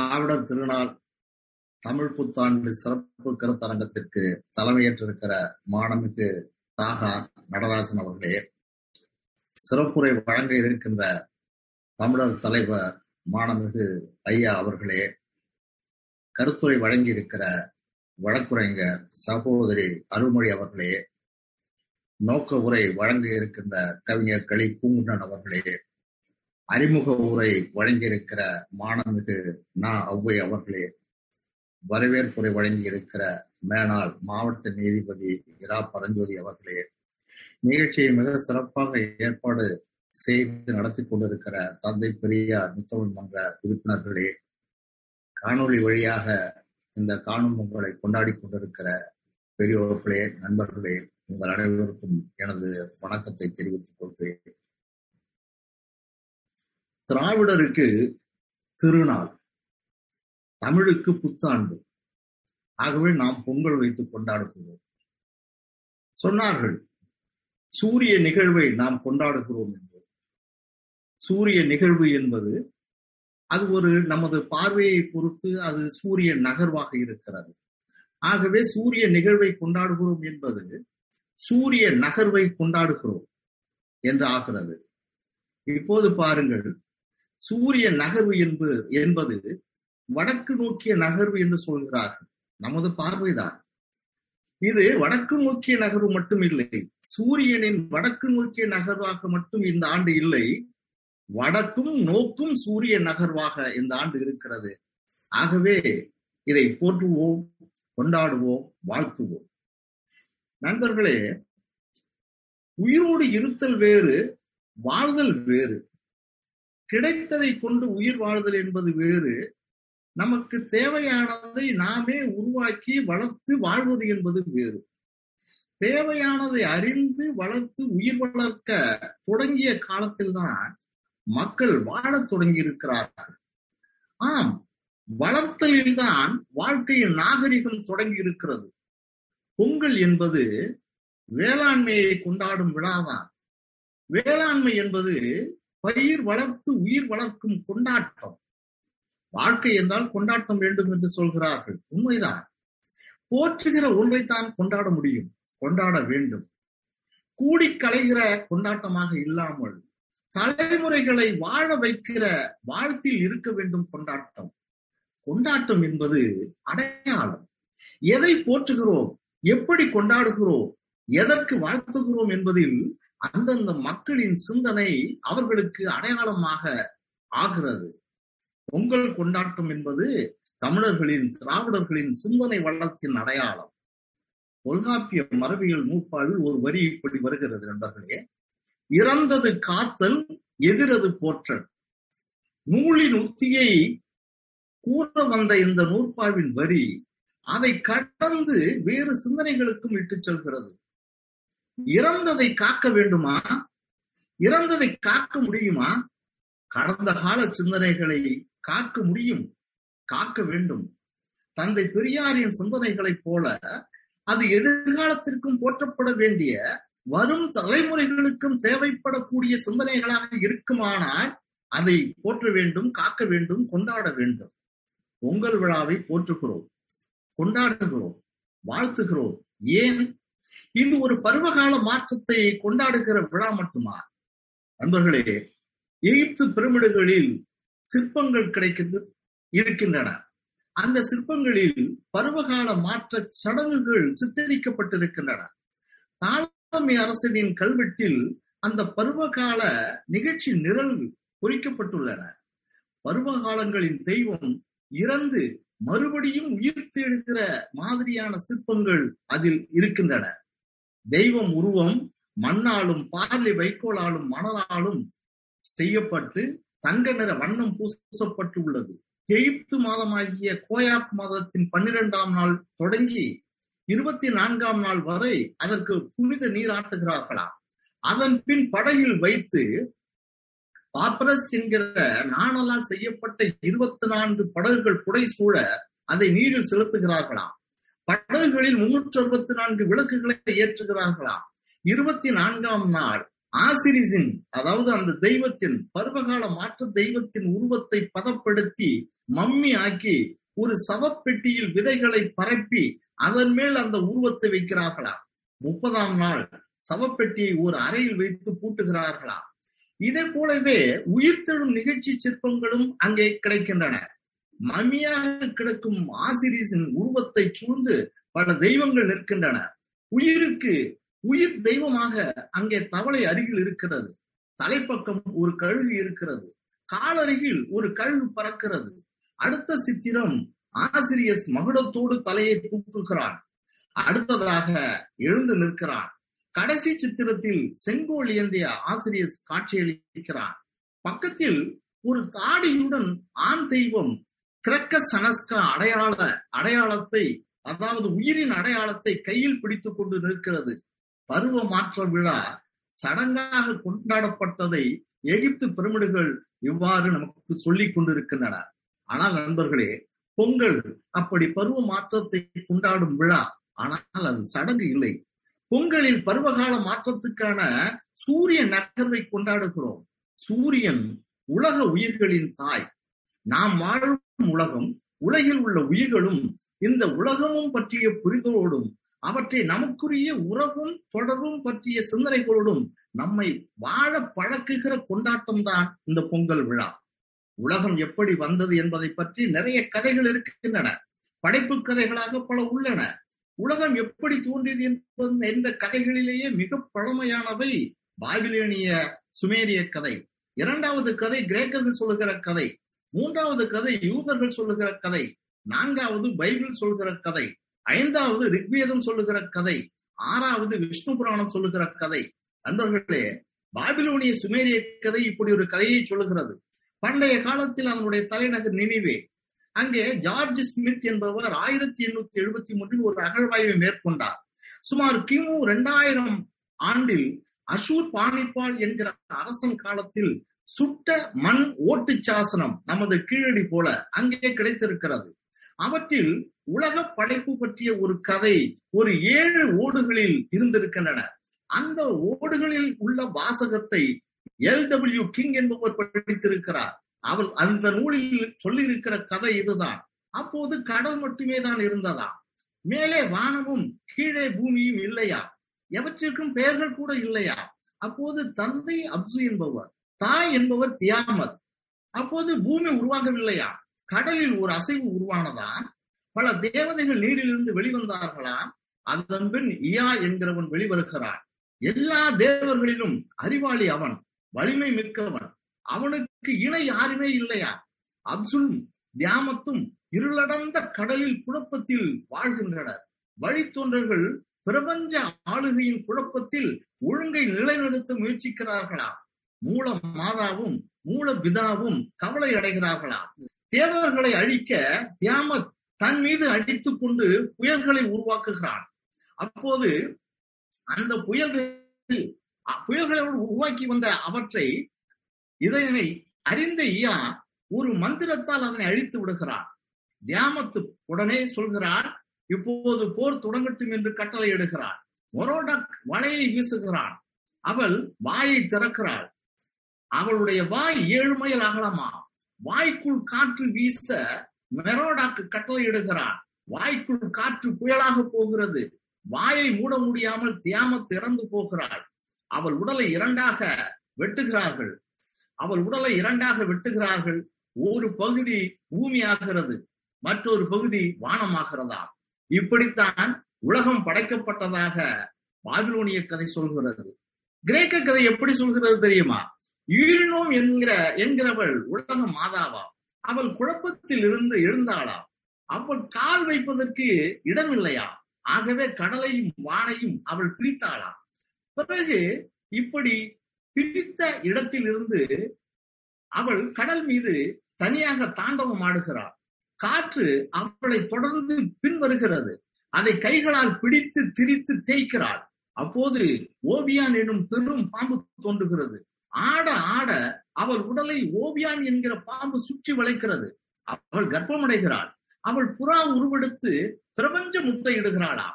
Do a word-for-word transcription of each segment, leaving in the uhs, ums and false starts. திராவிடர் திருநாள் தமிழ் புத்தாண்டு சிறப்பு கருத்தரங்கத்திற்கு தலைமையேற்றிருக்கிற மாண்புமிகு தாகார் நடராசன் அவர்களே, சிறப்புரை வழங்க இருக்கின்ற தமிழர் தலைவர் மாண்புமிகு ஐயா அவர்களே, கருத்துரை வழங்கியிருக்கிற வழக்குரைஞர் சகோதரி அருள்மொழி அவர்களே, நோக்க உரை வழங்க இருக்கின்ற கவிஞர் கலி அவர்களே, அறிமுக உரை வழங்கியிருக்கிற மாண்புமிகு நா ஒளவை அவர்களே, வரவேற்புரை வழங்கியிருக்கிற மேனாள் மாவட்ட நீதிபதி இரா பரஞ்சோதி அவர்களே, நிகழ்ச்சியை மிக சிறப்பாக ஏற்பாடு செய்து நடத்தி கொண்டிருக்கிற தந்தை பெரியார் முத்தமிழ் மன்ற உறுப்பினர்களே, காணொலி வழியாக இந்த காணும் உங்களை கொண்டாடி கொண்டிருக்கிற பெரியோர்களே, நண்பர்களே, உங்கள் அனைவருக்கும் எனது வணக்கத்தை தெரிவித்துக் கொள்கிறேன். திராவிடருக்கு திருநாள், தமிழுக்கு புத்தாண்டு. ஆகவே நாம் பொங்கல் வைத்து கொண்டாடுகிறோம். சொன்னார்கள் சூரிய நிகழ்வை நாம் கொண்டாடுகிறோம் என்று. சூரிய நிகழ்வு என்பது அது ஒரு நமது பார்வையை பொறுத்து அது சூரிய நகர்வாக இருக்கிறது. ஆகவே சூரிய நிகழ்வை கொண்டாடுகிறோம் என்பது சூரிய நகர்வை கொண்டாடுகிறோம் என்று ஆகிறது. இப்போது பாருங்கள், சூரிய நகர்வு என்பது என்பது வடக்கு நோக்கிய நகர்வு என்று சொல்கிறார்கள். நமது பார்வைதான் இது. வடக்கு நோக்கிய நகர்வு மட்டும் இல்லை, சூரியனின் வடக்கு நோக்கிய நகர்வாக மட்டும் இந்த ஆண்டு இல்லை, வடக்கும் நோக்கும் சூரிய நகர்வாக இந்த ஆண்டு இருக்கிறது. ஆகவே இதை போற்றுவோம், கொண்டாடுவோம், வாழ்த்துவோம். நண்பர்களே, உயிரோடு இருத்தல் வேறு, வாழ்தல் வேறு. கிடைத்ததை கொண்டு உயிர் வாழ்தல் என்பது வேறு. நமக்கு தேவையானதை நாமே உருவாக்கி வளர்த்து வாழ்வது என்பது வேறு. தேவையானதை அறிந்து வளர்த்து உயிர் வளர்க்க தொடங்கிய காலத்தில்தான் மக்கள் வாழத் தொடங்கி இருக்கிறார்கள். ஆம், வளர்த்தலில்தான் வாழ்க்கையின் நாகரிகம் தொடங்கி இருக்கிறது. பொங்கல் என்பது வேளாண்மையை கொண்டாடும் விழாதான். வேளாண்மை என்பது பயிர் வளர்த்து உயிர் வளர்க்கும் கொண்டாட்டம். வாழ்க்கை என்றால் கொண்டாட்டம் வேண்டும் என்று சொல்கிறார்கள். உண்மைதான். போற்றுகிற ஒன்றைத்தான் கொண்டாட முடியும், கொண்டாட வேண்டும். கூடி கலைகிற கொண்டாட்டமாக இல்லாமல் தலைமுறைகளை வாழ வைக்கிற வாழ்த்தில் இருக்க வேண்டும் கொண்டாட்டம். கொண்டாட்டம் என்பது அடையாளம். எதை போற்றுகிறோம், எப்படி கொண்டாடுகிறோம், எதற்கு வாழ்த்துகிறோம் என்பதில் அந்தந்த மக்களின் சிந்தனை அவர்களுக்கு அடையாளமாக ஆகிறது. பொங்கல் கொண்டாட்டம் என்பது தமிழர்களின், திராவிடர்களின் சிந்தனை வளத்தின் அடையாளம். தொல்காப்பியம் மரபியல் நூற்பாவில் ஒரு வரி இப்படி வருகிறது நண்பர்களே: இறந்தது காத்தல், எதிரது போற்றல். நூலின் உத்தியை கூற வந்த இந்த நூற்பாவின் வரி அதை கடந்து வேறு சிந்தனைகளுக்கும் இட்டு செல்கிறது. இறந்ததை காக்க வேண்டுமா? இறந்ததை காக்க முடியுமா? கடந்த கால சிந்தனைகளை காக்க முடியும், காக்க வேண்டும். தந்தை பெரியாரின் சிந்தனைகளைப் போல அது எதிர்காலத்திற்கும் போற்றப்பட வேண்டிய, வரும் தலைமுறைகளுக்கும் தேவைப்படக்கூடிய சிந்தனைகளாக இருக்குமானால் அதை போற்ற வேண்டும், காக்க வேண்டும், கொண்டாட வேண்டும். பொங்கல் விழாவை போற்றுகிறோம், கொண்டாடுகிறோம், வாழ்த்துகிறோம். ஏன்? இது ஒரு பருவகால மாற்றத்தை கொண்டாடுகிற விழா மட்டுமா? நண்பர்களே, எகிப்து பிரமிடுகளில் சிற்பங்கள் கிடைக்கின்ற இருக்கின்றன. அந்த சிற்பங்களில் பருவகால மாற்ற சடங்குகள் சித்தரிக்கப்பட்டிருக்கின்றன. தாலமி அரசனின் கல்வெட்டில் அந்த பருவகால நிகழ்ச்சி நிரல் குறிக்கப்பட்டுள்ளன. பருவகாலங்களின் தெய்வம் இறந்து மறுபடியும் உயிர் தேடுகிற மாதிரியான சிற்பங்கள் அதில் இருக்கின்றன. தெய்வம் உருவம் மண்ணாலும் பார்லி வைக்கோலாலும் மணலாலும் செய்யப்பட்டு தங்க நிற வண்ணம் பூசப்பட்டு உள்ளது. எகிப்து மாதமாகிய கோயாக் மாதத்தின் பன்னிரெண்டாம் நாள் தொடங்கி இருபத்தி நான்காம் நாள் வரை அதற்கு புனித நீராட்டுகிறார்களாம். அதன் பின் படகில் வைத்து பாப்பரஸ் என்கிற நாணலால் செய்யப்பட்ட இருபத்தி நான்கு படகுகள் புடை சூழ அதை நீரில் செலுத்துகிறார்களாம். படகுகளில் முன்னூற்று அறுபத்தி நான்கு விளக்குகளை ஏற்றுகிறார்களாம். இருபத்தி நான்காம் நாள் ஆசிரிசின் அதாவது அந்த தெய்வத்தின் பருவகால மாற்று தெய்வத்தின் உருவத்தை பதப்படுத்தி மம்மி ஆக்கி ஒரு சவப்பெட்டியில் விதைகளை பரப்பி அதன் மேல் அந்த உருவத்தை வைக்கிறார்களாம். முப்பதாம் நாள் சவப்பெட்டியை ஒரு அறையில் வைத்து பூட்டுகிறார்களாம். இதே போலவே உயிர்த்தெழும் நிகழ்ச்சி சிற்பங்களும் அங்கே கிடைக்கின்றன. மம்மியாக கிடக்கும் ஆசிரிசின் உருவத்தை சூழ்ந்து பல தெய்வங்கள் நிற்கின்றன. உயிருக்கு உயிர் தெய்வமாக அங்கே தவளை அருகில் இருக்கிறது. தலைப்பக்கம் ஒரு கழுகு இருக்கிறது. காலருகில் ஒரு கழுகு பறக்கிறது. அடுத்த சித்திரம் ஆசிரியஸ் மகுடத்தோடு தலையை தூக்குகிறான். அடுத்ததாக எழுந்து நிற்கிறான். கடைசி சித்திரத்தில் செங்கோல் ஏந்திய ஆசிரியஸ் காட்சியளிக்கிறான். பக்கத்தில் ஒரு தாடியுடன் ஆண் தெய்வம் கிரக்க சனஸ்கா அடையாள அடையாளத்தை அதாவது உயிரின் அடையாளத்தை கையில் பிடித்து கொண்டு நிற்கிறது. பருவ மாற்ற விழா சடங்காக கொண்டாடப்பட்டதை எகிப்து பிரமிடுகள் இவ்வாறு நமக்கு சொல்லிக் கொண்டிருக்கின்றன. ஆனால் நண்பர்களே, பொங்கல் அப்படி பருவ மாற்றத்தை கொண்டாடும் விழா, ஆனால் அது சடங்கு இல்லை. பொங்கலில் பருவகால மாற்றத்துக்கான சூரிய நகர்வை கொண்டாடுகிறோம். சூரியன் உலக உயிர்களின் தாய். நாம் வாழும் உலகம், உலகில் உள்ள உயிர்களும் இந்த உலகமும் பற்றிய புரிதலோடும் அவற்றை நமக்குரிய உறவும் தொடர்பும் பற்றிய சிந்தனைகளோடும் நம்மை வாழ பழக்குகிற கொண்டாட்டம் தான் இந்த பொங்கல் விழா. உலகம் எப்படி வந்தது என்பதை பற்றி நிறைய கதைகள் இருக்கின்றன. படைப்பு கதைகளாக பல உள்ளன. உலகம் எப்படி தோன்றியது என்பது என்ற கதைகளிலேயே மிக பழமையானவை பாபிலேனிய சுமேரிய கதை. இரண்டாவது கதை கிரேக்கர்கள் சொல்லுகிற கதை. மூன்றாவது கதை யூதர்கள் சொல்லுகிற கதை. நான்காவது பைபிள் சொல்லுகிற கதை. ஐந்தாவது ரிக்வேதம் சொல்லுகிற கதை. ஆறாவது விஷ்ணு புராணம் சொல்லுகிற கதை. நண்பர்களே, பாபிலோனிய சுமேரிய கதை இப்படி ஒரு கதையை சொல்லுகிறது. பண்டைய காலத்தில் அவனுடைய தலைநகர் நினிவே. அங்கே ஜார்ஜ் ஸ்மித் என்பவர் ஆயிரத்தி எண்ணூத்தி எழுபத்தி மூன்றில் ஒரு அகழ்வாய்வை மேற்கொண்டார். சுமார் கிமு இரண்டாயிரம் ஆண்டில் அஷூர் பாணிப்பால் என்கிற அரசன் காலத்தில் சுட்ட மண் ஓட்டு சாசனம் நமது கீழடி போல அங்கே கிடைத்திருக்கிறது. அவற்றில் உலக படைப்பு பற்றிய ஒரு கதை ஒரு ஏழு ஓடுகளில் இருந்திருக்கின்றன. அந்த ஓடுகளில் உள்ள வாசகத்தை எல் டபிள்யூ கிங் என்பவர் படித்திருக்கிறார். அவர் அந்த நூலில் சொல்லியிருக்கிற கதை இதுதான். அப்போது கடல் மட்டுமே தான் இருந்ததா, மேலே வானமும் கீழே பூமியும் இல்லையா, எவற்றிற்கும் பெயர்கள் கூட இல்லையா. அப்போது தந்தை அப்சு என்பவர், தாய் என்பவர் தியாமத். அப்போது பூமி உருவாகவில்லையா, கடலில் ஒரு அசைவு உருவானதா, பல தேவதைகள் நீரிலிருந்து வெளிவந்தார்களா, அதன் பின் இயா என்கிறவன் வெளிவருகிறான். எல்லா தேவர்களிலும் அறிவாளி அவன், வலிமை மிக்கவன், அவனுக்கு இணை யாருமே இல்லையா. அப்சுலும் தியாமத்தும் இருளடந்த கடலில் குழப்பத்தில் வாழ்கின்றனர். வழித்தோன்றர்கள் பிரபஞ்ச ஆளுகையின் குழப்பத்தில் ஒழுங்கை நிலைநிறுத்த முயற்சிக்கிறார்களா. மூல மாதாவும் மூல பிதாவும் கவலை அடைகிறார்களா. தேவர்களை அழிக்க தியாமத் தன் மீது அடித்துக் கொண்டு புயல்களை உருவாக்குகிறான். அப்போது அந்த புயல்கள் புயல்களோடு உருவாக்கி வந்த அவற்றை இதனை அறிந்த இயா ஒரு மந்திரத்தால் அதனை அழித்து விடுகிறான். தியாமத்து உடனே சொல்கிறான், இப்போது போர் தொடங்கட்டும் என்று கட்டளை இடுகிறான். மொரோடக் வலையை வீசுகிறான். அவள் வாயை திறக்கிறாள். அவளுடைய வாய் ஏழு மைல் அகலமா. வாய்க்குள் காற்று வீச மெரோடாக்கு கட்டளை இடுகிறான். வாய்க்குள் காற்று புயலாக போகிறது. வாயை மூட முடியாமல் தியாமத் இறந்து போகிறாள். அவள் உடலை இரண்டாக வெட்டுகிறார்கள். அவள் உடலை இரண்டாக வெட்டுகிறார்கள். ஒரு பகுதி பூமியாகிறது, மற்றொரு பகுதி வானமாகிறதா. இப்படித்தான் உலகம் படைக்கப்பட்டதாக பாபிலோனிய கதை சொல்கிறது. கிரேக்க கதை எப்படி சொல்கிறது தெரியுமா? யூரினோம் என்கிற என்கிறவள் உலக மாதாவா. அவள் குழப்பத்தில் இருந்து எழுந்தாளா. அவள் கால் வைப்பதற்கு இடம் இல்லையா. ஆகவே கடலையும் வானையும் அவள் பிரித்தாளா. பிறகு இப்படி பிரித்த இடத்தில் இருந்து அவள் கடல் மீது தனியாக தாண்டவம் ஆடுகிறாள். காற்று அவளை தொடர்ந்து பின்வருகிறது. அதை கைகளால் பிடித்து திரித்து தேய்க்கிறாள். அப்போது ஓபியான் எனும் பெரும் பாம்பு தோன்றுகிறது. ஆட ஆட அவள் உடலை ஓவியான் என்கிற பாம்பு சுற்றி வளைக்கிறது. அவள் கர்ப்பமடைகிறாள். அவள் புறா உருவெடுத்து பிரபஞ்ச முட்டை இடுகிறாளா.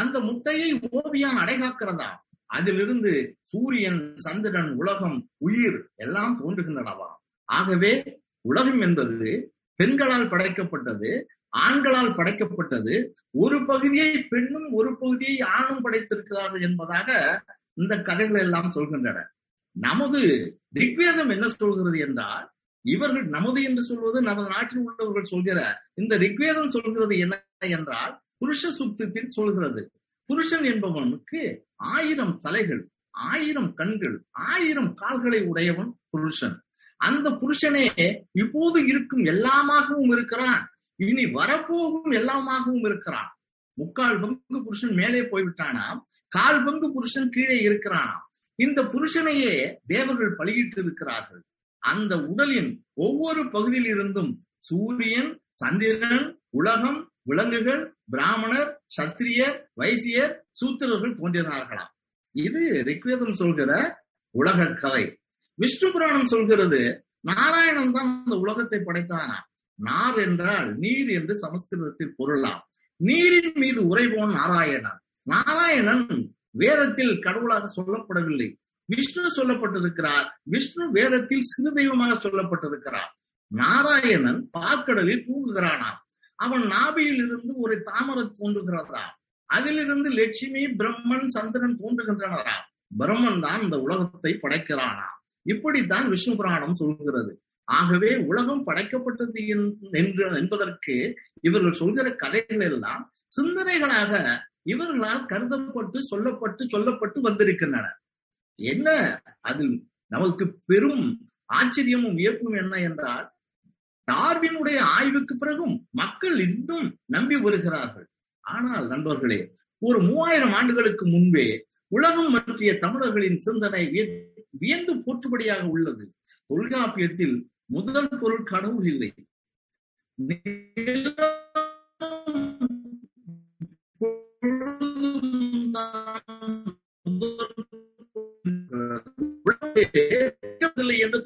அந்த முட்டையை ஓவியான் அடைகாக்கிறதா. அதிலிருந்து சூரியன், சந்திரன், உலகம், உயிர் எல்லாம் தோன்றுகின்றனவாம். ஆகவே உலகம் என்பது பெண்களால் படைக்கப்பட்டது, ஆண்களால் படைக்கப்பட்டது. ஒரு பகுதியை பெண்ணும் ஒரு பகுதியை ஆணும் படைத்திருக்கிறார்கள் என்பதாக இந்த கதைகள் எல்லாம் சொல்கின்றன. நமது ரிக்வேதம் என்ன சொல்கிறது என்றால், இவர்கள் நமது என்று சொல்வது நமது நாட்டில் உள்ளவர்கள் சொல்கிற இந்த ரிக்வேதம் சொல்கிறது என்ன என்றால், புருஷ சுப்தத்தில் சொல்கிறது, புருஷன் என்பவனுக்கு ஆயிரம் தலைகள், ஆயிரம் கண்கள், ஆயிரம் கால்களை உடையவன் புருஷன். அந்த புருஷனே இப்போது இருக்கும் எல்லாமாகவும் இருக்கிறான், இனி வரப்போகும் எல்லாமாகவும் இருக்கிறான். முக்கால் பங்கு புருஷன் மேலே போய்விட்டானாம், கால் பங்கு புருஷன் கீழே இருக்கிறானாம். இந்த புருஷனையே தேவர்கள் பலியிட்டு இருக்கிறார்கள். அந்த உடலின் ஒவ்வொரு பகுதியில் இருந்தும் சூரியன், சந்திரன், உலகம், விலங்குகள், பிராமணர், சத்திரியர், வைசியர், சூத்திரர்கள் தோன்றினார்களாம். இது ரிக்வேதம் சொல்கிற உலக கதை. விஷ்ணு புராணம் சொல்கிறது, நாராயணன் தான் அந்த உலகத்தை படைத்தானா. நார் என்றால் நீர் என்று சமஸ்கிருதத்தில் பொருளாம். நீரின் மீது உறைவோன் நாராயணன். நாராயணன் வேதத்தில் கடவுளாக சொல்லப்படவில்லை, விஷ்ணு சொல்லப்பட்டிருக்கிறார். விஷ்ணு வேதத்தில் சிறு தெய்வமாக சொல்லப்பட்டிருக்கிறார். நாராயணன் பாக்கடலில் தூங்குகிறானாம். அவன் நாபியில் இருந்து ஒரு தாமரை தோன்றுகிறதா, அதிலிருந்து லட்சுமி, பிரம்மன், சந்திரன் தோன்றுகின்றனரா. பிரம்மன் தான் இந்த உலகத்தை படைக்கிறானா. இப்படித்தான் விஷ்ணு புராணம் சொல்கிறது. ஆகவே உலகம் படைக்கப்பட்டது என்று என்பதற்கு இவர்கள் சொல்கிற கதைகள் எல்லாம் சிந்தனைகளாக இவர்களால் கருதப்பட்டு சொல்லப்பட்டு சொல்லப்பட்டு வந்திருக்கின்றன. என்ன அதில் நமக்கு பெரும் ஆச்சரியமும் வியப்பும் என்ன என்றால், டார்வினுடைய ஆய்வுக்கு பிறகும் மக்கள் இன்னும் நம்பி வருகிறார்கள். ஆனால் நண்பர்களே, ஒரு மூவாயிரம் ஆண்டுகளுக்கு முன்பே உலகம் பற்றிய தமிழர்களின் சிந்தனை வியந்து போற்றுபடியாக உள்ளது. தொல்காப்பியத்தில் முதல் பொருள் கடவுள் இல்லை, என்று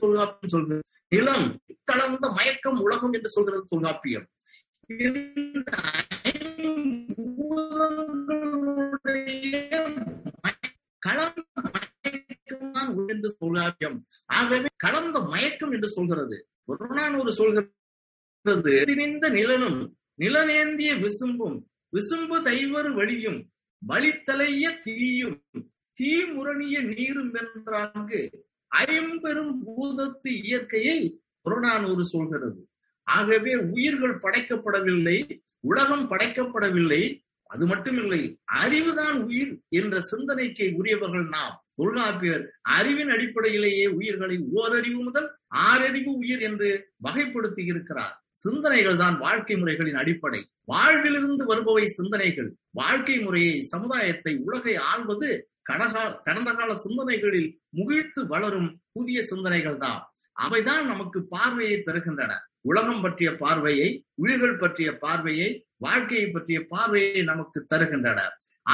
தொல்காப்பியம் சொல்கிறது. நிலம் கலந்த மயக்கம் உலகம் என்று சொல்கிறது தொல்காப்பியம். என்று தொல்காப்பியம் ஆகவே கலந்த மயக்கம் என்று சொல்கிறது. புறநானூறு சொல்கிறது, திணிந்த நிலனும் நிலநேந்திய விசும்பும் விசும்பு தைவரு வழியும் வழித்தலைய தீயும் தீ முரணிய நீரும் என்றாங்கு ஐம்பெரும் பூதத்து இயற்கையை புறநானூறு சொல்கிறது. ஆகவே உயிர்கள் படைக்கப்படவில்லை, உலகம் படைக்கப்படவில்லை. அது மட்டுமில்லை, அறிவுதான் உயிர் என்ற சிந்தனைக்கு உரியவர்கள் நாம். தொல்காப்பியர் அறிவின் அடிப்படையிலேயே உயிர்களை ஓரறிவு முதல் ஆறறிவு உயிர் என்று வகைப்படுத்தி இருக்கிறார். சிந்தனைகள் தான் வாழ்க்கை முறைகளின் அடிப்படை. வாழ்விலிருந்து வருபவை சிந்தனைகள். வாழ்க்கை முறையை, சமுதாயத்தை, உலகை ஆள்வது கடகால கடந்த கால சிந்தனைகளில் முகிழ்த்து வளரும் புதிய சிந்தனைகள் தான். அவைதான் நமக்கு பார்வையை தருகின்றன. உலகம் பற்றிய பார்வையை, உயிர்கள் பற்றிய பார்வையை, வாழ்க்கையை பற்றிய பார்வையை நமக்கு தருகின்றன.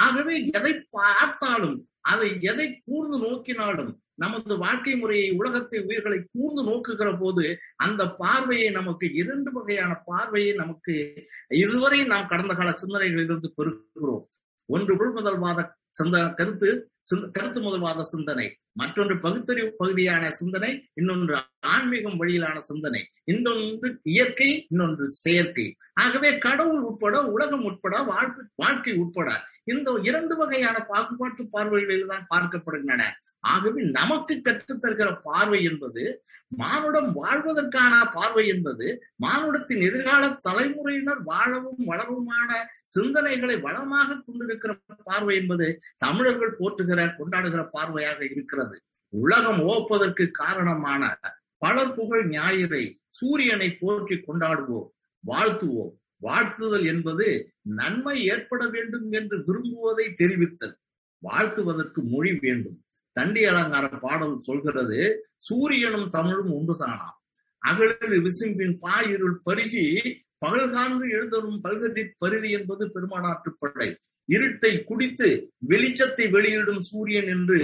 ஆகவே எதை பார்த்தாலும், அதை எதை கூர்ந்து நோக்கினாலும், நமது வாழ்க்கை முறையை, உலகத்தை, உயிர்களை கூர்ந்து நோக்குகிற போது அந்த பார்வையை நமக்கு இரண்டு வகையான பார்வையை நமக்கு இதுவரை நாம் கடந்த கால சிந்தனைகளிலிருந்து பெறுகிறோம். ஒன்று உள்முதல்வாத சிந்தனை கருத்து கருத்து முதல்வாத சிந்தனை, மற்றொன்று பகுத்தறிவு பகுதியான சிந்தனை, இன்னொன்று ஆன்மீகம் வழியிலான சிந்தனை, இன்னொன்று இயற்கை, இன்னொன்று செயற்கை. ஆகவே கடவுள் உட்பட, உலகம் உட்பட, வாழ்க்கை வாழ்க்கை உட்பட இந்த இரண்டு வகையான பாகுபாட்டு பார்வைகளில் தான் பார்க்கப்படுகின்றன. ஆகவே நமக்கு கற்றுத்தருகிற பார்வை என்பது, மானுடம் வாழ்வதற்கான பார்வை என்பது, மானுடத்தின் எதிர்கால தலைமுறையினர் வாழவும் வளருமான சிந்தனைகளை வளமாக கொண்டிருக்கிற பார்வை என்பது தமிழர்கள் போற்றுகிற கொண்டாடுகிற பார்வையாக இருக்கிறது. உலகம் ஓப்பதற்கு காரணமான பலர் புகழ் ஞாயிறை சூரியனை போற்றி கொண்டாடுவோம், வாழ்த்துவோம். வாழ்த்துதல் என்பது நன்மை ஏற்பட வேண்டும் என்று விரும்புவதை தெரிவித்தல். வாழ்த்துவதற்கு மொழி வேண்டும். தண்டி அலங்கார பாடல் சொல்கிறது, சூரியனும் தமிழும் ஒன்றுதானாம். அகலிரு விசும்பின் பாயிருள் பருகி பகல்கான்று எழுதரும் பல்கதி பரிதி என்பது பெருமானாற்றுப்படை. இருட்டை குடித்து வெளிச்சத்தை வெளியிடும் சூரியன் என்று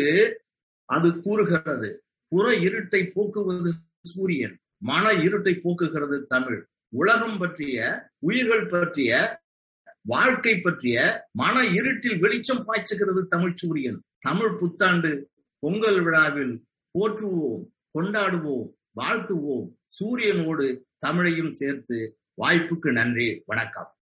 அது கூறுகிறது. புற இருட்டை போக்குவது சூரியன், மன இருட்டை போக்குகிறது தமிழ். உலகம் பற்றிய, உயிர்கள் பற்றிய, வாழ்க்கை பற்றிய மன இருட்டில் வெளிச்சம் பாய்ச்சுகிறது தமிழ் சூரியன். தமிழ் புத்தாண்டு பொங்கல் விழாவில் போற்றுவோம், கொண்டாடுவோம், வாழ்த்துவோம். சூரியனோடு தமிழையும் சேர்த்து. வாய்ப்புக்கு நன்றி. வணக்கம்.